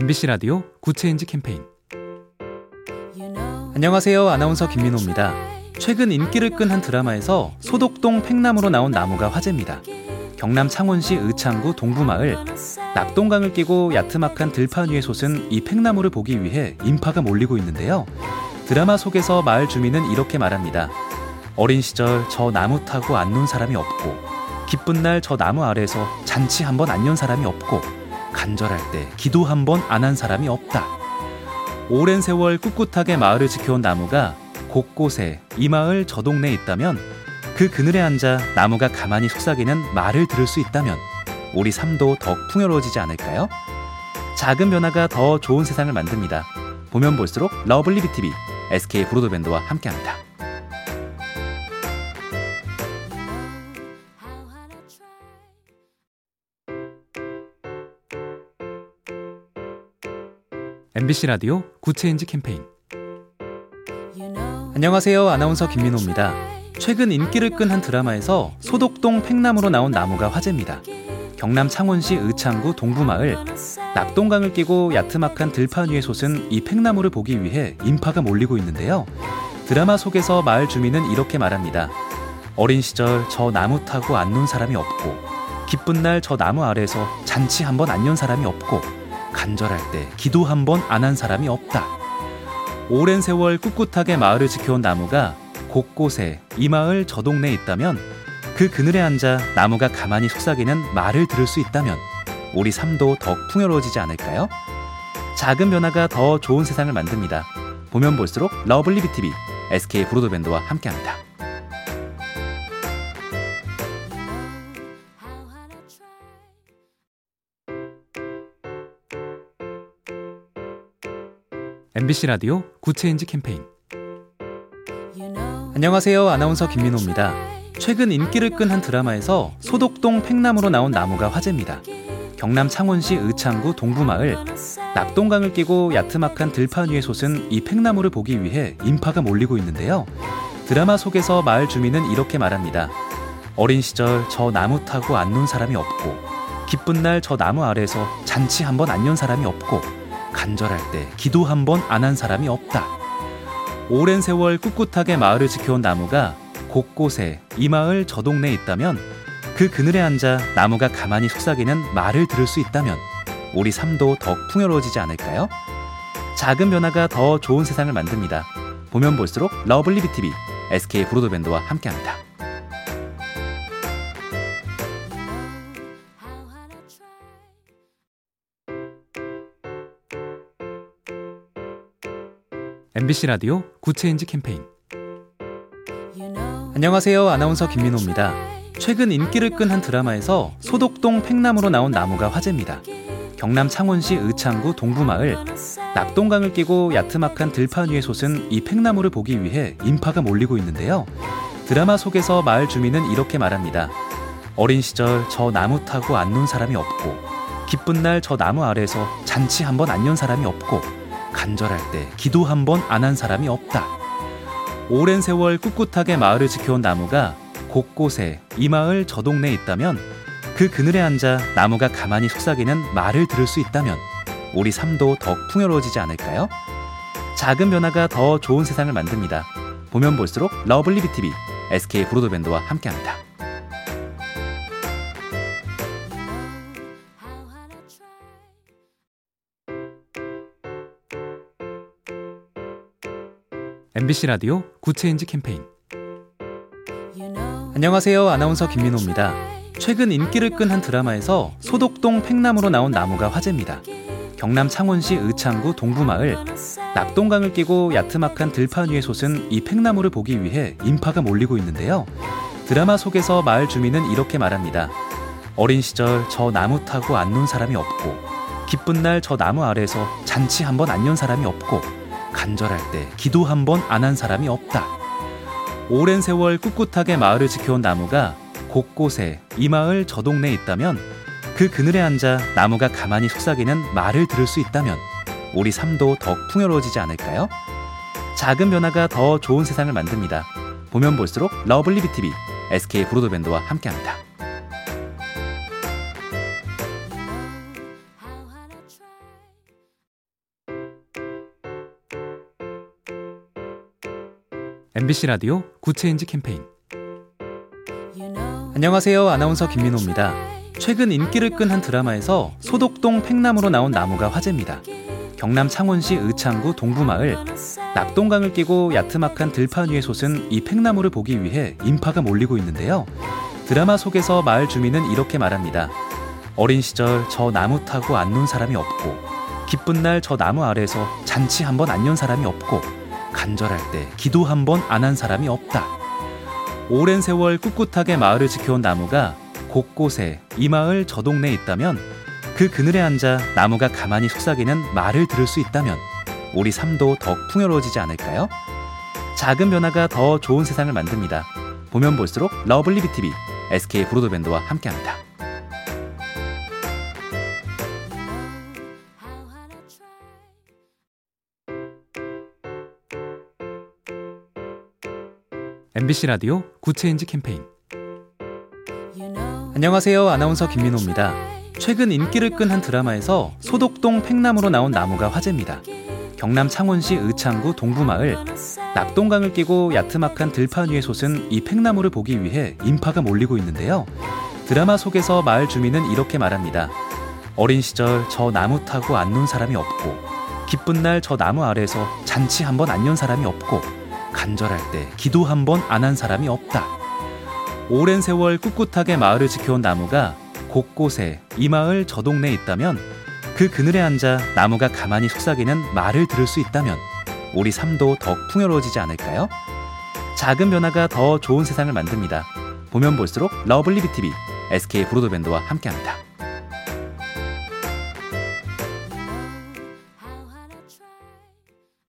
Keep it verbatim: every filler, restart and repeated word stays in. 엠비씨 라디오 굿 체인지 캠페인. 안녕하세요. 아나운서 김민호입니다. 최근 인기를 끈 한 드라마에서 소덕동 팽나무로 나온 나무가 화제입니다. 경남 창원시 의창구 동부마을, 낙동강을 끼고 야트막한 들판 위에 솟은 이 팽나무를 보기 위해 인파가 몰리고 있는데요. 드라마 속에서 마을 주민은 이렇게 말합니다. 어린 시절 저 나무 타고 안 논 사람이 없고, 기쁜 날 저 나무 아래에서 잔치 한 번 안 연 사람이 없고, 간절할 때 기도 한 번 안 한 사람이 없다. 오랜 세월 꿋꿋하게 마을을 지켜온 나무가 곳곳에 이 마을 저 동네에 있다면, 그 그늘에 앉아 나무가 가만히 속삭이는 말을 들을 수 있다면 우리 삶도 더 풍요로워지지 않을까요? 작은 변화가 더 좋은 세상을 만듭니다. 보면 볼수록 러블리비티비, 에스케이 브로드밴드와 함께합니다. 엠비씨 라디오 굿 체인지 캠페인. 안녕하세요. 아나운서 김민호입니다. 최근 인기를 끈 한 드라마에서 소독동 팽나무로 나온 나무가 화제입니다. 경남 창원시 의창구 동부마을, 낙동강을 끼고 야트막한 들판 위에 솟은 이 팽나무를 보기 위해 인파가 몰리고 있는데요. 드라마 속에서 마을 주민은 이렇게 말합니다. 어린 시절 저 나무 타고 안 논 사람이 없고, 기쁜 날 저 나무 아래에서 잔치 한 번 안 연 사람이 없고, 간절할 때 기도 한 번 안 한 사람이 없다. 오랜 세월 꿋꿋하게 마을을 지켜온 나무가 곳곳에 이 마을 저 동네에 있다면, 그 그늘에 앉아 나무가 가만히 속삭이는 말을 들을 수 있다면 우리 삶도 더 풍요로워지지 않을까요? 작은 변화가 더 좋은 세상을 만듭니다. 보면 볼수록 러블리비티비, 에스케이 브로드밴드와 함께합니다. 엠비씨 라디오 굿 체인지 캠페인. 안녕하세요. 아나운서 김민호입니다. 최근 인기를 끈 한 드라마에서 소독동 팽나무로 나온 나무가 화제입니다. 경남 창원시 의창구 동부마을, 낙동강을 끼고 야트막한 들판 위에 솟은 이 팽나무를 보기 위해 인파가 몰리고 있는데요. 드라마 속에서 마을 주민은 이렇게 말합니다. 어린 시절 저 나무 타고 안 논 사람이 없고, 기쁜 날 저 나무 아래에서 잔치 한 번 안 연 사람이 없고, 간절할 때 기도 한 번 안 한 사람이 없다. 오랜 세월 꿋꿋하게 마을을 지켜온 나무가 곳곳에 이 마을 저 동네에 있다면, 그 그늘에 앉아 나무가 가만히 속삭이는 말을 들을 수 있다면 우리 삶도 더 풍요로워지지 않을까요? 작은 변화가 더 좋은 세상을 만듭니다. 보면 볼수록 러블리비티비, 에스케이 브로드밴드와 함께합니다. 엠비씨 라디오 굿 체인지 캠페인. 안녕하세요. 아나운서 김민호입니다. 최근 인기를 끈 한 드라마에서 소독동 팽나무로 나온 나무가 화제입니다. 경남 창원시 의창구 동부마을, 낙동강을 끼고 야트막한 들판 위에 솟은 이 팽나무를 보기 위해 인파가 몰리고 있는데요. 드라마 속에서 마을 주민은 이렇게 말합니다. 어린 시절 저 나무 타고 안 논 사람이 없고, 기쁜 날 저 나무 아래에서 잔치 한 번 안 연 사람이 없고, 간절할 때 기도 한 번 안 한 사람이 없다. 오랜 세월 꿋꿋하게 마을을 지켜온 나무가 곳곳에 이 마을 저 동네에 있다면, 그 그늘에 앉아 나무가 가만히 속삭이는 말을 들을 수 있다면 우리 삶도 더 풍요로워지지 않을까요? 작은 변화가 더 좋은 세상을 만듭니다. 보면 볼수록 러블리비티비, 에스케이 브로드밴드와 함께합니다. 엠비씨 라디오 굿 체인지 캠페인. 안녕하세요. 아나운서 김민호입니다. 최근 인기를 끈 한 드라마에서 소독동 팽나무로 나온 나무가 화제입니다. 경남 창원시 의창구 동부마을, 낙동강을 끼고 야트막한 들판 위에 솟은 이 팽나무를 보기 위해 인파가 몰리고 있는데요. 드라마 속에서 마을 주민은 이렇게 말합니다. 어린 시절 저 나무 타고 안 논 사람이 없고, 기쁜 날 저 나무 아래에서 잔치 한 번 안 연 사람이 없고, 간절할 때 기도 한 번 안 한 사람이 없다. 오랜 세월 꿋꿋하게 마을을 지켜온 나무가 곳곳에 이 마을 저 동네에 있다면, 그 그늘에 앉아 나무가 가만히 속삭이는 말을 들을 수 있다면 우리 삶도 더 풍요로워지지 않을까요? 작은 변화가 더 좋은 세상을 만듭니다. 보면 볼수록 러블리비티비, 에스케이 브로드밴드와 함께합니다. 엠비씨 라디오 굿 체인지 캠페인. 안녕하세요. 아나운서 김민호입니다. 최근 인기를 끈 한 드라마에서 소덕동 팽나무로 나온 나무가 화제입니다. 경남 창원시 의창구 동부마을, 낙동강을 끼고 야트막한 들판 위에 솟은 이 팽나무를 보기 위해 인파가 몰리고 있는데요. 드라마 속에서 마을 주민은 이렇게 말합니다. 어린 시절 저 나무 타고 안 논 사람이 없고, 기쁜 날 저 나무 아래에서 잔치 한 번 안 연 사람이 없고, 간절할 때 기도 한 번 안 한 사람이 없다. 오랜 세월 꿋꿋하게 마을을 지켜온 나무가 곳곳에 이 마을 저 동네에 있다면, 그 그늘에 앉아 나무가 가만히 속삭이는 말을 들을 수 있다면 우리 삶도 더 풍요로워지지 않을까요? 작은 변화가 더 좋은 세상을 만듭니다. 보면 볼수록 러블리비티비, 에스케이 브로드밴드와 함께합니다. 엠비씨 라디오 굿 체인지 캠페인. 안녕하세요. 아나운서 김민호입니다. 최근 인기를 끈 한 드라마에서 소독동 팽나무로 나온 나무가 화제입니다. 경남 창원시 의창구 동부마을, 낙동강을 끼고 야트막한 들판 위에 솟은 이 팽나무를 보기 위해 인파가 몰리고 있는데요. 드라마 속에서 마을 주민은 이렇게 말합니다. 어린 시절 저 나무 타고 안 논 사람이 없고, 기쁜 날 저 나무 아래에서 잔치 한 번 안 연 사람이 없고, 간절할 때 기도 한 번 안 한 사람이 없다. 오랜 세월 꿋꿋하게 마을을 지켜온 나무가 곳곳에 이 마을 저 동네에 있다면, 그 그늘에 앉아 나무가 가만히 속삭이는 말을 들을 수 있다면 우리 삶도 더 풍요로워지지 않을까요? 작은 변화가 더 좋은 세상을 만듭니다. 보면 볼수록 러블리비티비, 에스케이 브로드밴드와 함께합니다.